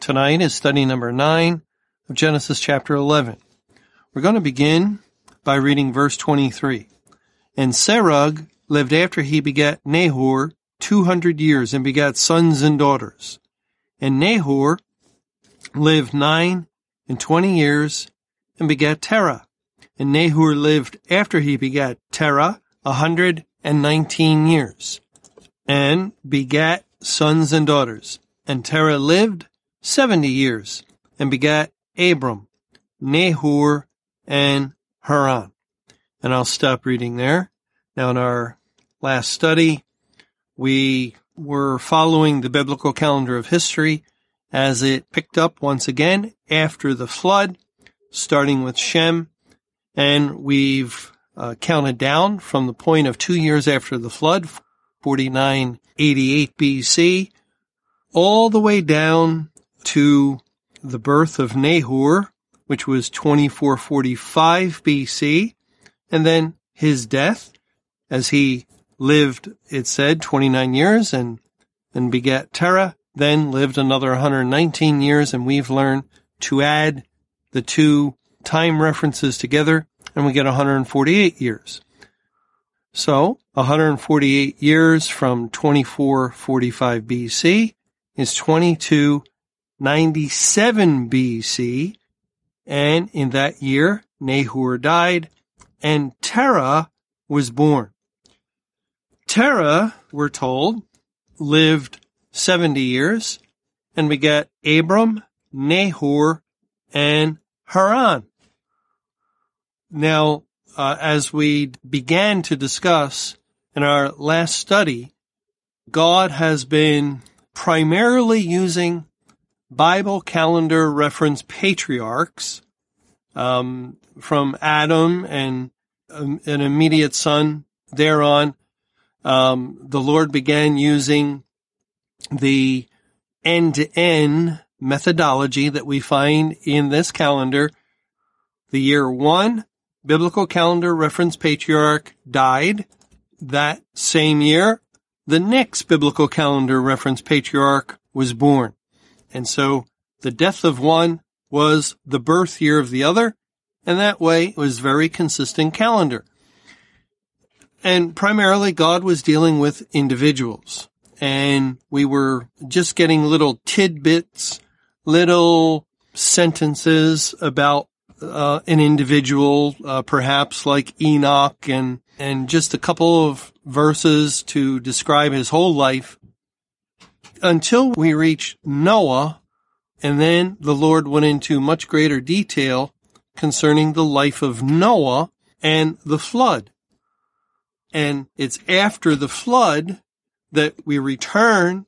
Tonight is study number 9 of Genesis chapter 11. We're going to begin by reading verse 23. And Serug lived after he begat Nahor 200 years and begat sons and daughters. And Nahor lived 29 years and begat Terah. And Nahor lived after he begat Terah 119 years, and begat sons and daughters. And Terah lived 70 years, and begat Abram, Nahor, and Haran. And I'll stop reading there. Now, in our last study, we were following the biblical calendar of history as it picked up once again after the flood, starting with Shem, and we've counted down from the point of 2 years after the flood, 4988 BC, all the way down to the birth of Nahor, which was 2445 BC, and then his death, as he lived, it said, 29 years and begat Terah, then lived another 119 years, and we've learned to add the two time references together, and we get 148 years. So 148 years from 2445 BC is 2297 BC. And in that year, Nahor died and Terah was born. Terah, we're told, lived 70 years and begat Abram, Nahor, and Haran. Now, as we began to discuss in our last study, God has been primarily using Bible calendar reference patriarchs from Adam and an immediate son thereon. The Lord began using the end-to-end methodology that we find in this calendar. The year 1. Biblical calendar reference patriarch died that same year. The next biblical calendar reference patriarch was born. And so the death of one was the birth year of the other. And that way it was very consistent calendar. And primarily God was dealing with individuals. And we were just getting little tidbits, little sentences about an individual, perhaps like Enoch, and just a couple of verses to describe his whole life until we reach Noah, and then the Lord went into much greater detail concerning the life of Noah and the flood. And it's after the flood that we return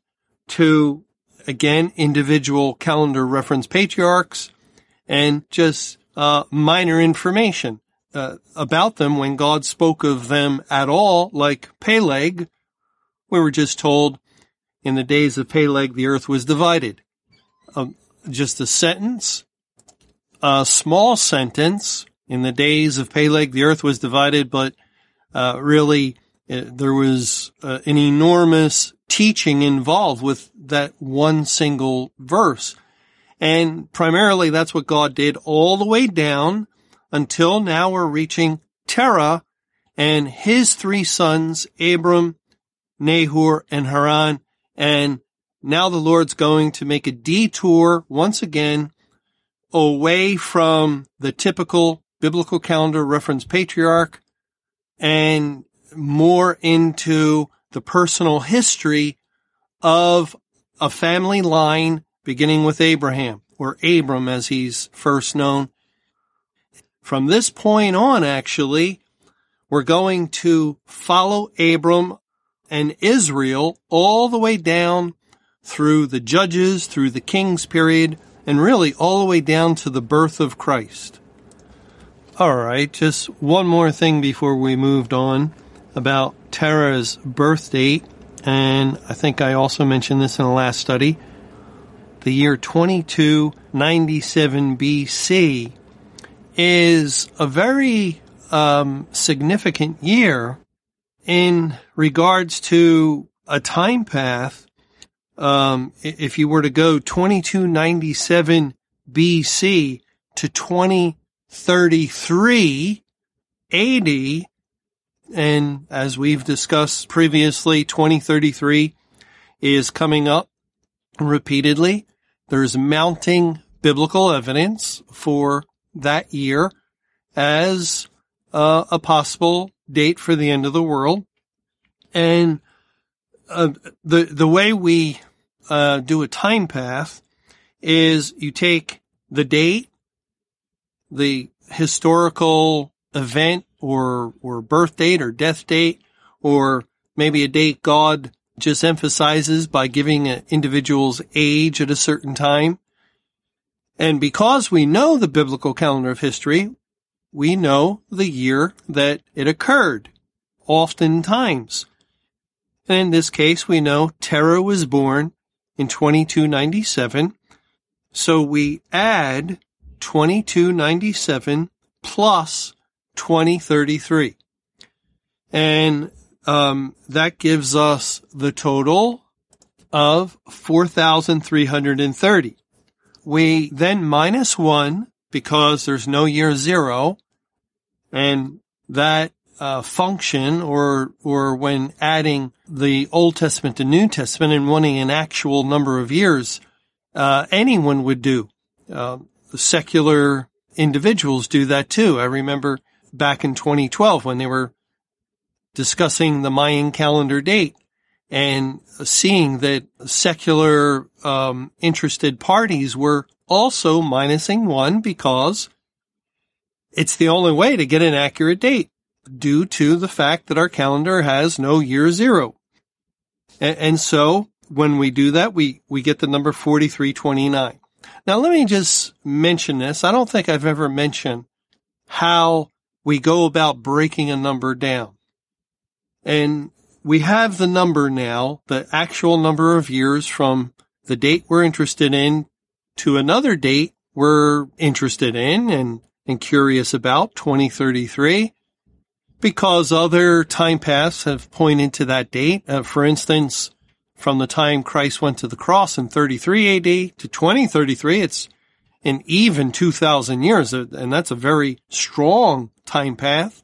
to, again, individual calendar reference patriarchs and just minor information about them when God spoke of them at all, like Peleg. We were just told in the days of Peleg, the earth was divided. Just a sentence, a small sentence. In the days of Peleg, the earth was divided, but really there was an enormous teaching involved with that one single verse. And primarily that's what God did all the way down until now we're reaching Terah and his 3 sons, Abram, Nahor, and Haran. And now the Lord's going to make a detour once again away from the typical biblical calendar reference patriarch and more into the personal history of a family line beginning with Abraham, or Abram as he's first known. From this point on, actually, we're going to follow Abram and Israel all the way down through the Judges, through the Kings period, and really all the way down to the birth of Christ. All right, just one more thing before we moved on about Tara's birth date, and I think I also mentioned this in the last study. The year 2297 BC is a very significant year in regards to a time path. If you were to go 2297 BC to 2033 AD, and as we've discussed previously, 2033 is coming up repeatedly. There's mounting biblical evidence for that year as a possible date for the end of the world. And the way we do a time path is you take the date, the historical event or birth date or death date, or maybe a date God just emphasizes by giving an individual's age at a certain time. And because we know the biblical calendar of history, we know the year that it occurred, oftentimes. And in this case, we know Terah was born in 2297. So we add 2297 plus 2033. And that gives us the total of 4,330. We then minus 1 because there's no year 0, and that function or when adding the Old Testament to New Testament and wanting an actual number of years, anyone would do. Secular individuals do that too. I remember back in 2012 when they were discussing the Mayan calendar date and seeing that secular interested parties were also minusing 1 because it's the only way to get an accurate date due to the fact that our calendar has no year 0. And so when we do that, we get the number 4329. Now let me just mention this. I don't think I've ever mentioned how we go about breaking a number down. And we have the number now, the actual number of years from the date we're interested in to another date we're interested in and curious about, 2033, because other time paths have pointed to that date. For instance, from the time Christ went to the cross in 33 AD to 2033, it's an even 2,000 years, and that's a very strong time path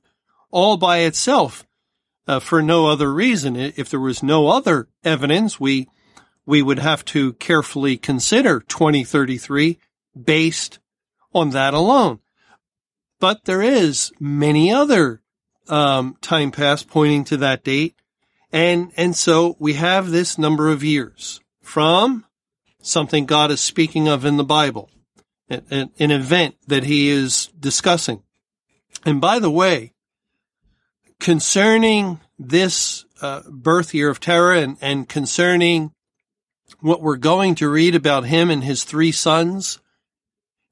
all by itself. For no other reason. If there was no other evidence, we would have to carefully consider 2033 based on that alone. But there is many other time paths pointing to that date. And so we have this number of years from something God is speaking of in the Bible, an event that he is discussing. And by the way, concerning this birth year of Terah and concerning what we're going to read about him and his 3 sons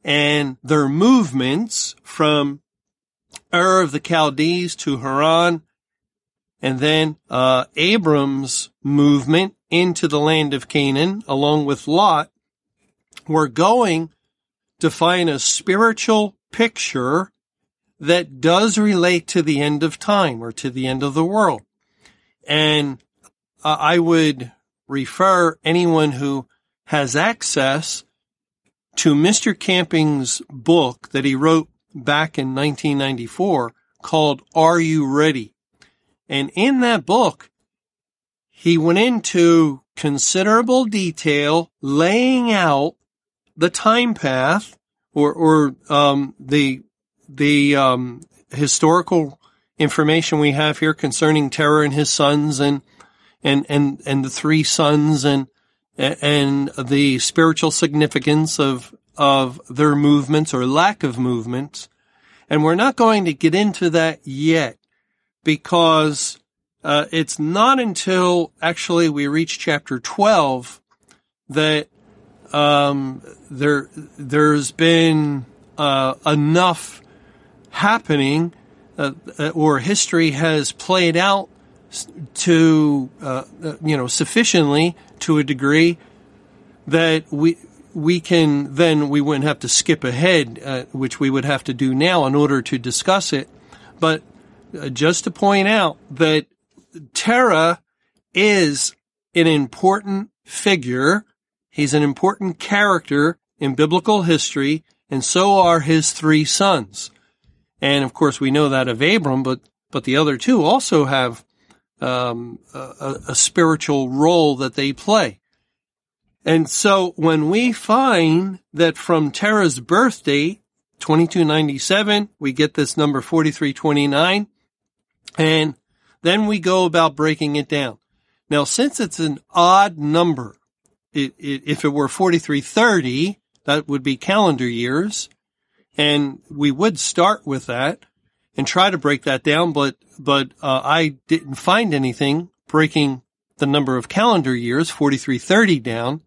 and their movements from Ur of the Chaldees to Haran, and then Abram's movement into the land of Canaan along with Lot, we're going to find a spiritual picture that does relate to the end of time or to the end of the world. And I would refer anyone who has access to Mr. Camping's book that he wrote back in 1994 called Are You Ready? And in that book, he went into considerable detail laying out the time path or the historical information we have here concerning Terah and his sons and the 3 sons and the spiritual significance of their movements or lack of movements. And we're not going to get into that yet because, it's not until actually we reach chapter 12 that there's been enough happening or history has played out to sufficiently to a degree that we can then we wouldn't have to skip ahead, which we would have to do now in order to discuss it. But just to point out that Terah is an important figure. He's an important character in biblical history, and so are his three sons. And of course, we know that of Abram, but the other two also have a spiritual role that they play. And so when we find that from Terah's birth date, 2297, we get this number 4329, and then we go about breaking it down. Now, since it's an odd number, if it were 4330, that would be calendar years, and we would start with that and try to break that down, but I didn't find anything breaking the number of calendar years, 4330, down,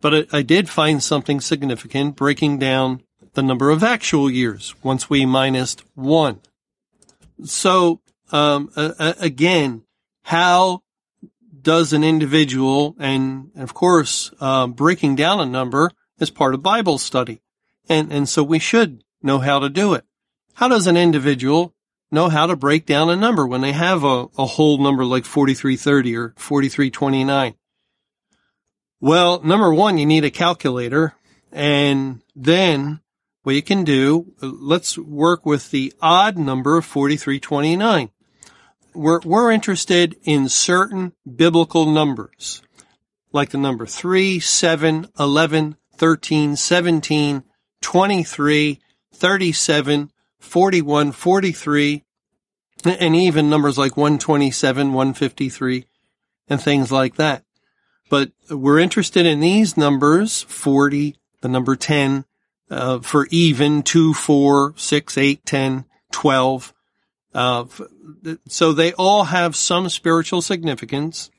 but I did find something significant breaking down the number of actual years once we minused one. So, again, how does an individual, and of course, breaking down a number is part of Bible study. And so we should know how to do it. How does an individual know how to break down a number when they have a whole number like 4330 or 4329? Well, number one, you need a calculator. And then what you can do, let's work with the odd number of 4329. We're interested in certain biblical numbers, like the number 3, 7, 11, 13, 17, 23, 37, 41, 43, and even numbers like 127, 153, and things like that. But we're interested in these numbers, 40, the number 10, for even, 2, 4, 6, 8, 10, 12. So they all have some spiritual significance.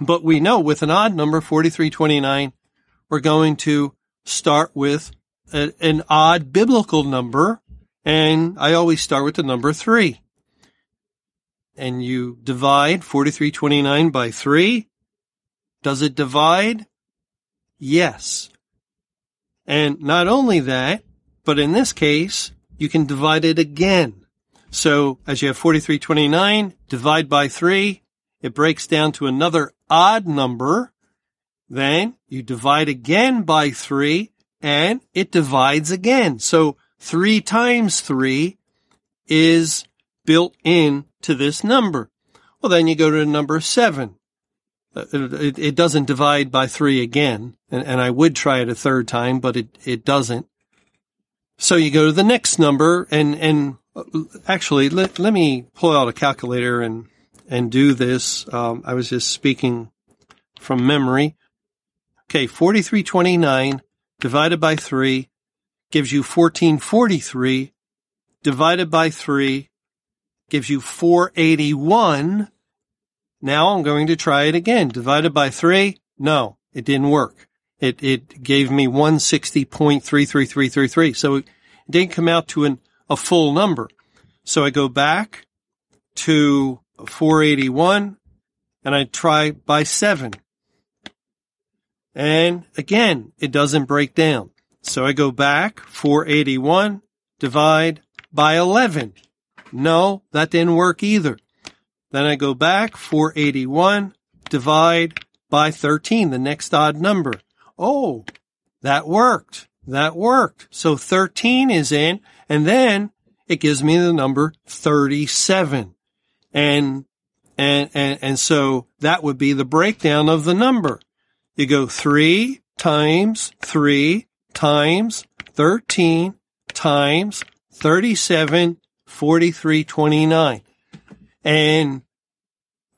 But we know with an odd number, 4329, we're going to start with an odd biblical number, and I always start with the number 3. And you divide 4329 by 3. Does it divide? Yes. And not only that, but in this case, you can divide it again. So as you have 4329, divide by 3, it breaks down to another odd number. Then you divide again by 3, and it divides again. So 3 times 3 is built in to this number. Well, then you go to number 7. It doesn't divide by 3 again, and I would try it a third time, but it doesn't. So you go to the next number, and actually, let me pull out a calculator and do this. I was just speaking from memory. Okay, 4329 divided by 3 gives you 1443. Divided by 3 gives you 481. Now I'm going to try it again. Divided by 3? No, it didn't work. It gave me 160.33333. So it didn't come out to a full number. So I go back to 481 and I try by 7. And again, it doesn't break down. So I go back, 481, divide by 11. No, that didn't work either. Then I go back, 481, divide by 13, the next odd number. Oh, that worked. That worked. So 13 is in, and then it gives me the number 37. And so that would be the breakdown of the number. You go 3 times 13 times 37, 4329. And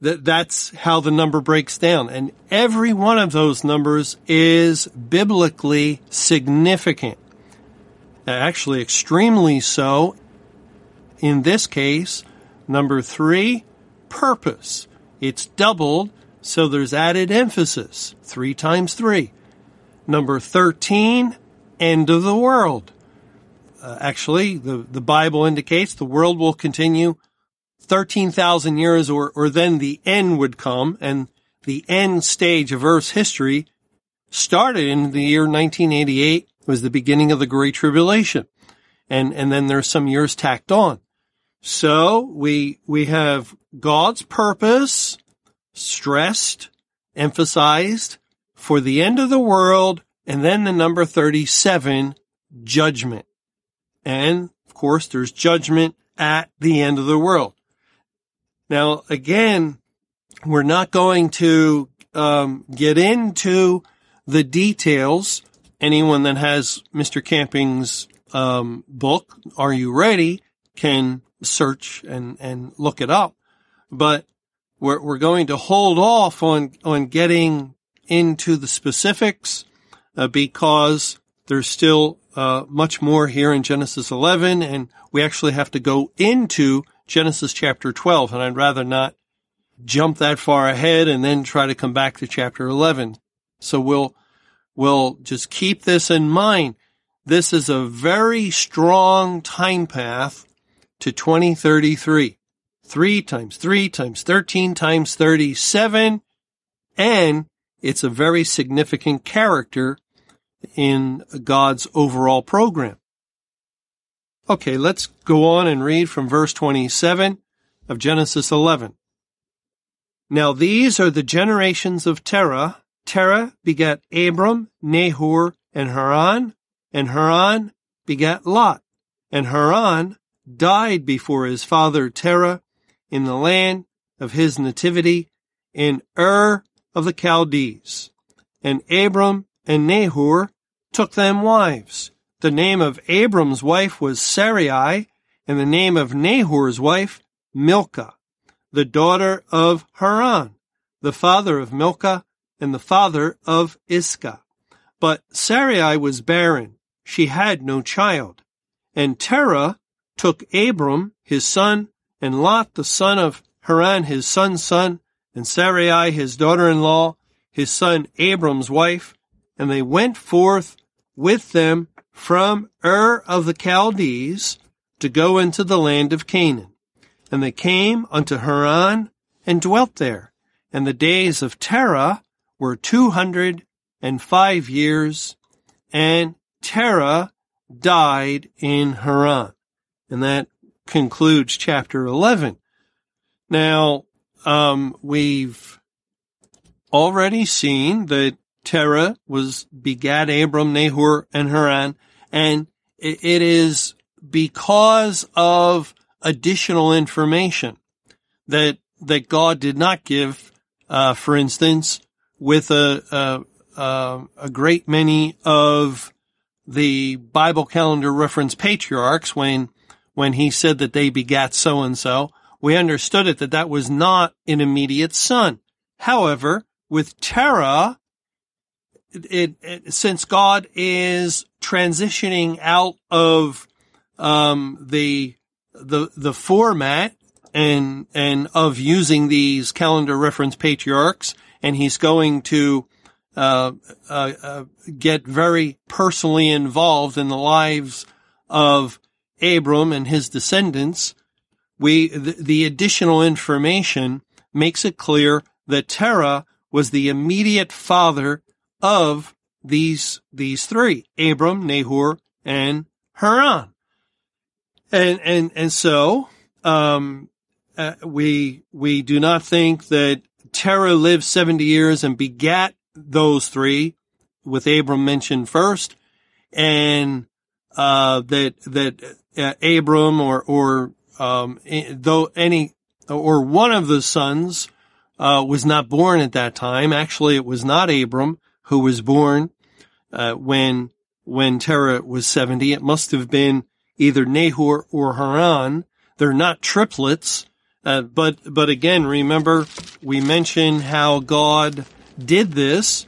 that's how the number breaks down. And every one of those numbers is biblically significant. Actually, extremely so. In this case, number 3, purpose. It's doubled. So there's added emphasis, 3 times 3. Number 13, end of the world. Actually, the Bible indicates the world will continue 13,000 years or then the end would come, and the end stage of Earth's history started in the year 1988. It was the beginning of the Great Tribulation. And then there's some years tacked on. So we have God's purpose stressed, emphasized for the end of the world, and then the number 37, judgment. And of course there's judgment at the end of the world. Now again, we're not going to get into the details. Anyone that has Mr. Camping's book, Are You Ready?, can search and look it up. But we're going to hold off on getting into the specifics because there's still much more here in Genesis 11, and we actually have to go into Genesis chapter 12, and I'd rather not jump that far ahead and then try to come back to chapter 11. So we'll just keep this in mind. This is a very strong time path to 2033. 3 times 3 times 13 times 37, and it's a very significant character in God's overall program. Okay, let's go on and read from verse 27 of Genesis 11. Now these are the generations of Terah. Terah begat Abram, Nahor, and Haran, and Haran begat Lot. And Haran died before his father Terah in the land of his nativity, in Ur of the Chaldees. And Abram and Nahor took them wives. The name of Abram's wife was Sarai, and the name of Nahor's wife, Milcah, the daughter of Haran, the father of Milcah, and the father of Iscah. But Sarai was barren. She had no child. And Terah took Abram, his son, and Lot, the son of Haran, his son's son, and Sarai, his daughter-in-law, his son Abram's wife, and they went forth with them from Ur of the Chaldees to go into the land of Canaan. And they came unto Haran and dwelt there. And the days of Terah were 205 years, and Terah died in Haran. And that concludes chapter 11. Now, we've already seen that Terah begat Abram, Nahor, and Haran, and it is because of additional information that God did not give, for instance, with a great many of the Bible calendar reference patriarchs when he said that they begat so-and-so. We understood it that was not an immediate son. However, with Terah, since God is transitioning out of the format and of using these calendar reference patriarchs, and he's going to get very personally involved in the lives of Abram and his descendants, the additional information makes it clear that Terah was the immediate father of these three, Abram, Nahor, and Haran. And so, we do not think that Terah lived 70 years and begat those three, with Abram mentioned first, and that Abram or one of the sons was not born at that time. Actually, it was not Abram who was born when Terah was 70. It must have been either Nahor or Haran. They're not triplets. But again, remember, we mentioned how God did this,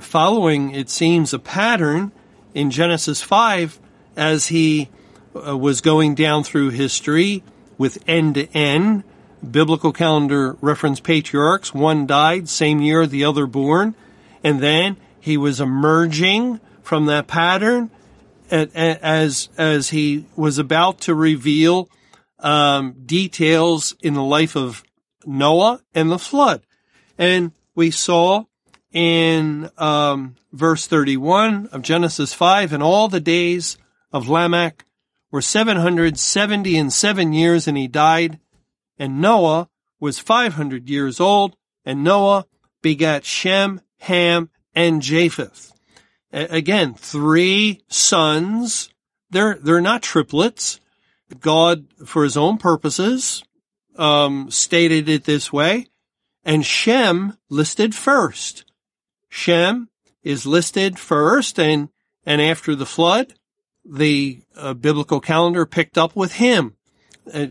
following, it seems, a pattern in Genesis 5 as he was going down through history with end to end. Biblical calendar reference patriarchs, one died, same year the other born. And then He was emerging from that pattern as he was about to reveal details in the life of Noah and the flood. And we saw in verse 31 of Genesis 5, and all the days of Lamech were 777 years, and he died. And Noah was 500 years old, and Noah begat Shem, Ham, and Japheth. Again, three sons. They're not triplets. God, for his own purposes, stated it this way. And Shem listed first. Shem is listed first, and after the flood, the biblical calendar picked up with him,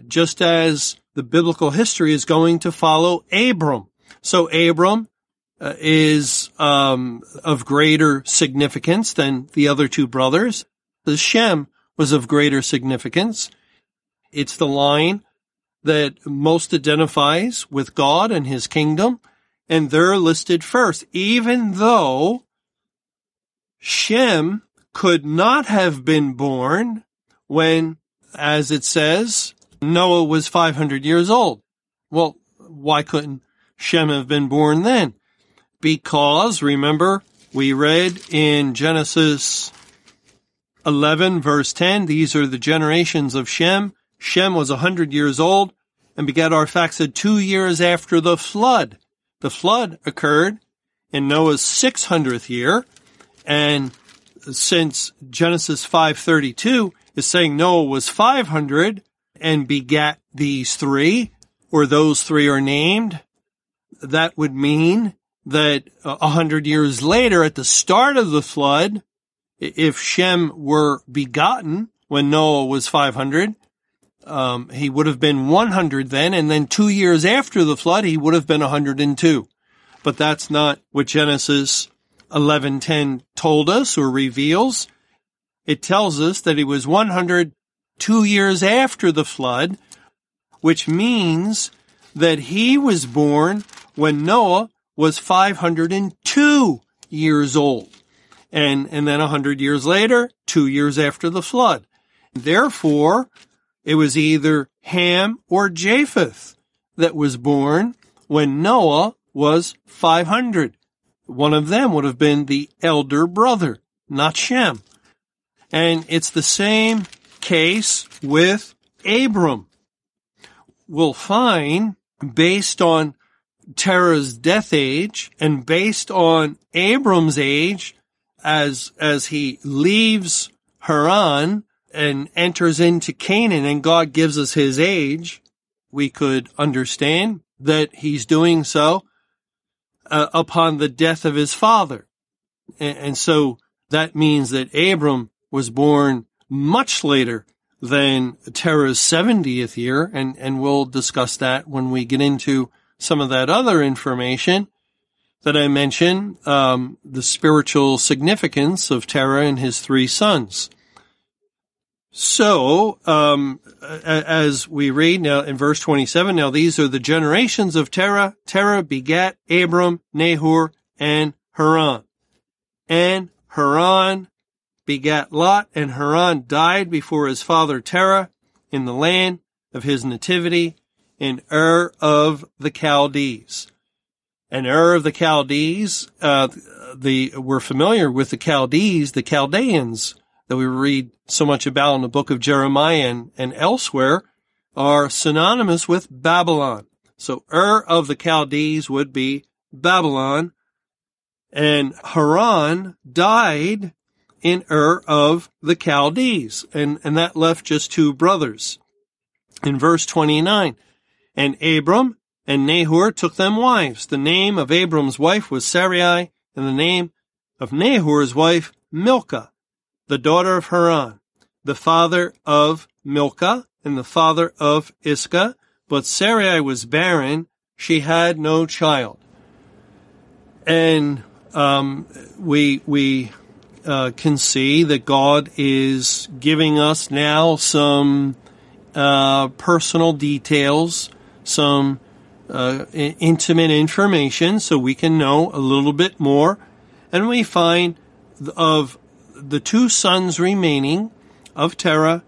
just as the biblical history is going to follow Abram. So Abram is of greater significance than the other two brothers. The Shem was of greater significance. It's the line that most identifies with God and his kingdom, and they're listed first, even though Shem could not have been born when, as it says, Noah was 500 years old. Well, why couldn't Shem have been born then? Because, remember, we read in Genesis 11, verse 10, these are the generations of Shem. Shem was 100 years old and begat Arphaxad 2 years after the flood. The flood occurred in Noah's 600th year, and since Genesis 5:32 is saying Noah was 500 and begat these three, or those three are named, that would mean that 100 years later, at the start of the flood, if Shem were begotten when Noah was 500, he would have been 100 then, and then 2 years after the flood, he would have been 102. But that's not what Genesis 11:10 told us or reveals. It tells us that he was 102 years after the flood, which means that he was born when Noah was 502 years old. And then 100 years later, 2 years after the flood. Therefore, it was either Ham or Japheth that was born when Noah was 500. One of them would have been the elder brother, not Shem. And it's the same case with Abram. We'll find, based on Terah's death age and based on Abram's age as he leaves Haran and enters into Canaan, and God gives us his age, we could understand that he's doing so upon the death of his father. And so that means that Abram was born much later than Terah's 70th year, and we'll discuss that when we get into some of that other information that I mentioned, the spiritual significance of Terah and his three sons. So, as we read now in verse 27, now these are the generations of Terah. Terah begat Abram, Nahor, and Haran. And Haran begat Lot, and Haran died before his father Terah in the land of his nativity in Ur of the Chaldees. And Ur of the Chaldees, we're familiar with the Chaldees, the Chaldeans, that we read so much about in the book of Jeremiah and elsewhere, are synonymous with Babylon. So Ur of the Chaldees would be Babylon. And Haran died in Ur of the Chaldees. And that left just two brothers. In verse 29, and Abram and Nahor took them wives. The name of Abram's wife was Sarai, and the name of Nahor's wife, Milcah, the daughter of Haran, the father of Milcah and the father of Iscah. But Sarai was barren. She had no child. And we can see that God is giving us now some personal details, some intimate information, so we can know a little bit more And we find of the two sons remaining of Terah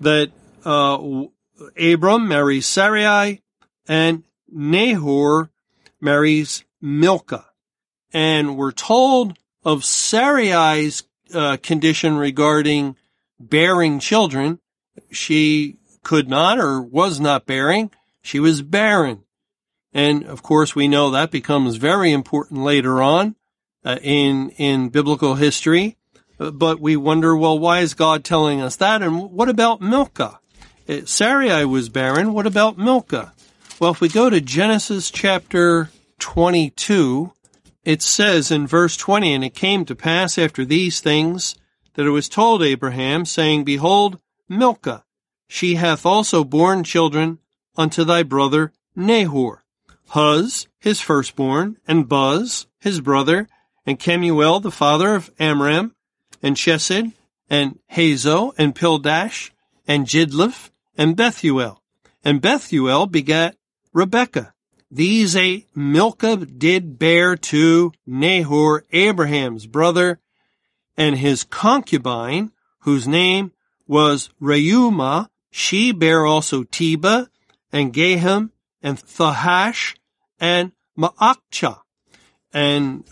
that Abram marries Sarai and Nahor marries Milcah. And we're told of Sarai's condition regarding bearing children. She could not or was not bearing. She was barren. And, of course, we know that becomes very important later on in biblical history. But we wonder, well, why is God telling us that? And what about Milcah? Sarai was barren. What about Milcah? Well, if we go to Genesis chapter 22, it says in verse 20, "And it came to pass after these things that it was told Abraham, saying, Behold, Milcah, she hath also borne children unto thy brother Nahor, Huz, his firstborn, and Buz, his brother, and Kemuel, the father of Amram, and Chesed, and Hazo, and Pildash, and Jidlef, and Bethuel. And Bethuel begat Rebekah. These eight Milcah did bear to Nahor, Abraham's brother, and his concubine, whose name was Reumah. She bare also Teba, and Gaham, and Thahash, and Maachcha." And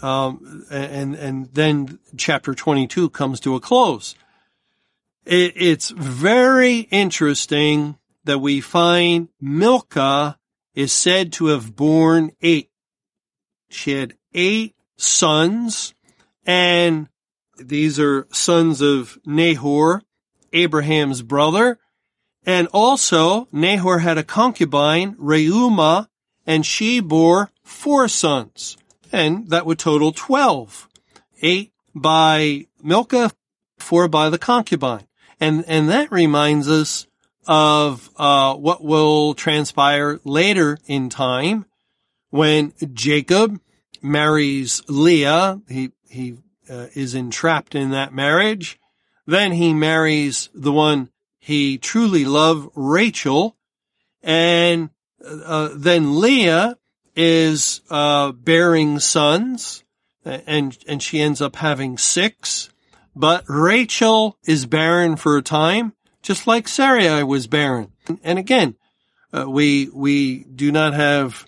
then chapter 22 comes to a close. It's very interesting that we find Milcah is said to have borne eight. She had eight sons, and these are sons of Nahor, Abraham's brother. And also, Nahor had a concubine, Reumah, and she bore four sons. And that would total 12. Eight by Milcah, four by the concubine. And that reminds us of what will transpire later in time when Jacob marries Leah. He is entrapped in that marriage. Then he marries the one he truly loved, Rachel. And then Leah is bearing sons, and she ends up having six. But Rachel is barren for a time, just like Sarai was barren. And again, we do not have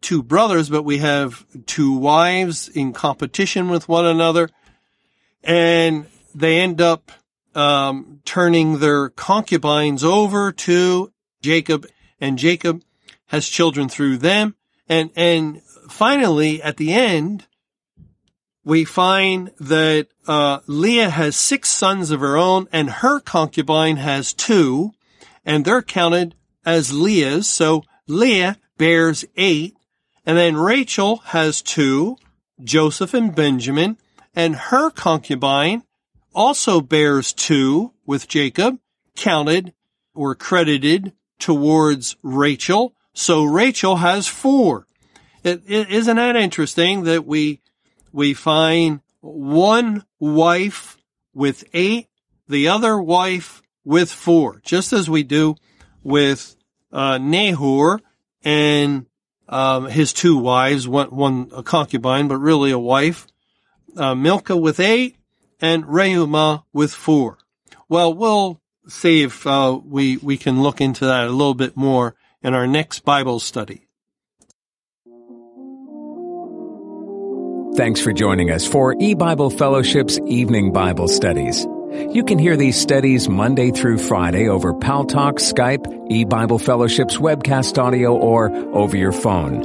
two brothers, but we have two wives in competition with one another, and they end up turning their concubines over to Jacob, and Jacob has children through them. And finally, at the end, we find that Leah has six sons of her own, and her concubine has two, and they're counted as Leah's. So Leah bears eight, and then Rachel has two, Joseph and Benjamin, and her concubine also bears two with Jacob, counted or credited towards Rachel. So Rachel has four. Isn't that interesting that we find one wife with eight, the other wife with four, just as we do with Nahor and his two wives, one a concubine, but really a wife, Milcah with eight, and Reumah with four. Well, we'll see if we can look into that a little bit more in our next Bible study. Thanks for joining us for eBible Fellowship's Evening Bible Studies. You can hear these studies Monday through Friday over Paltalk, Skype, eBible Fellowship's webcast audio, or over your phone.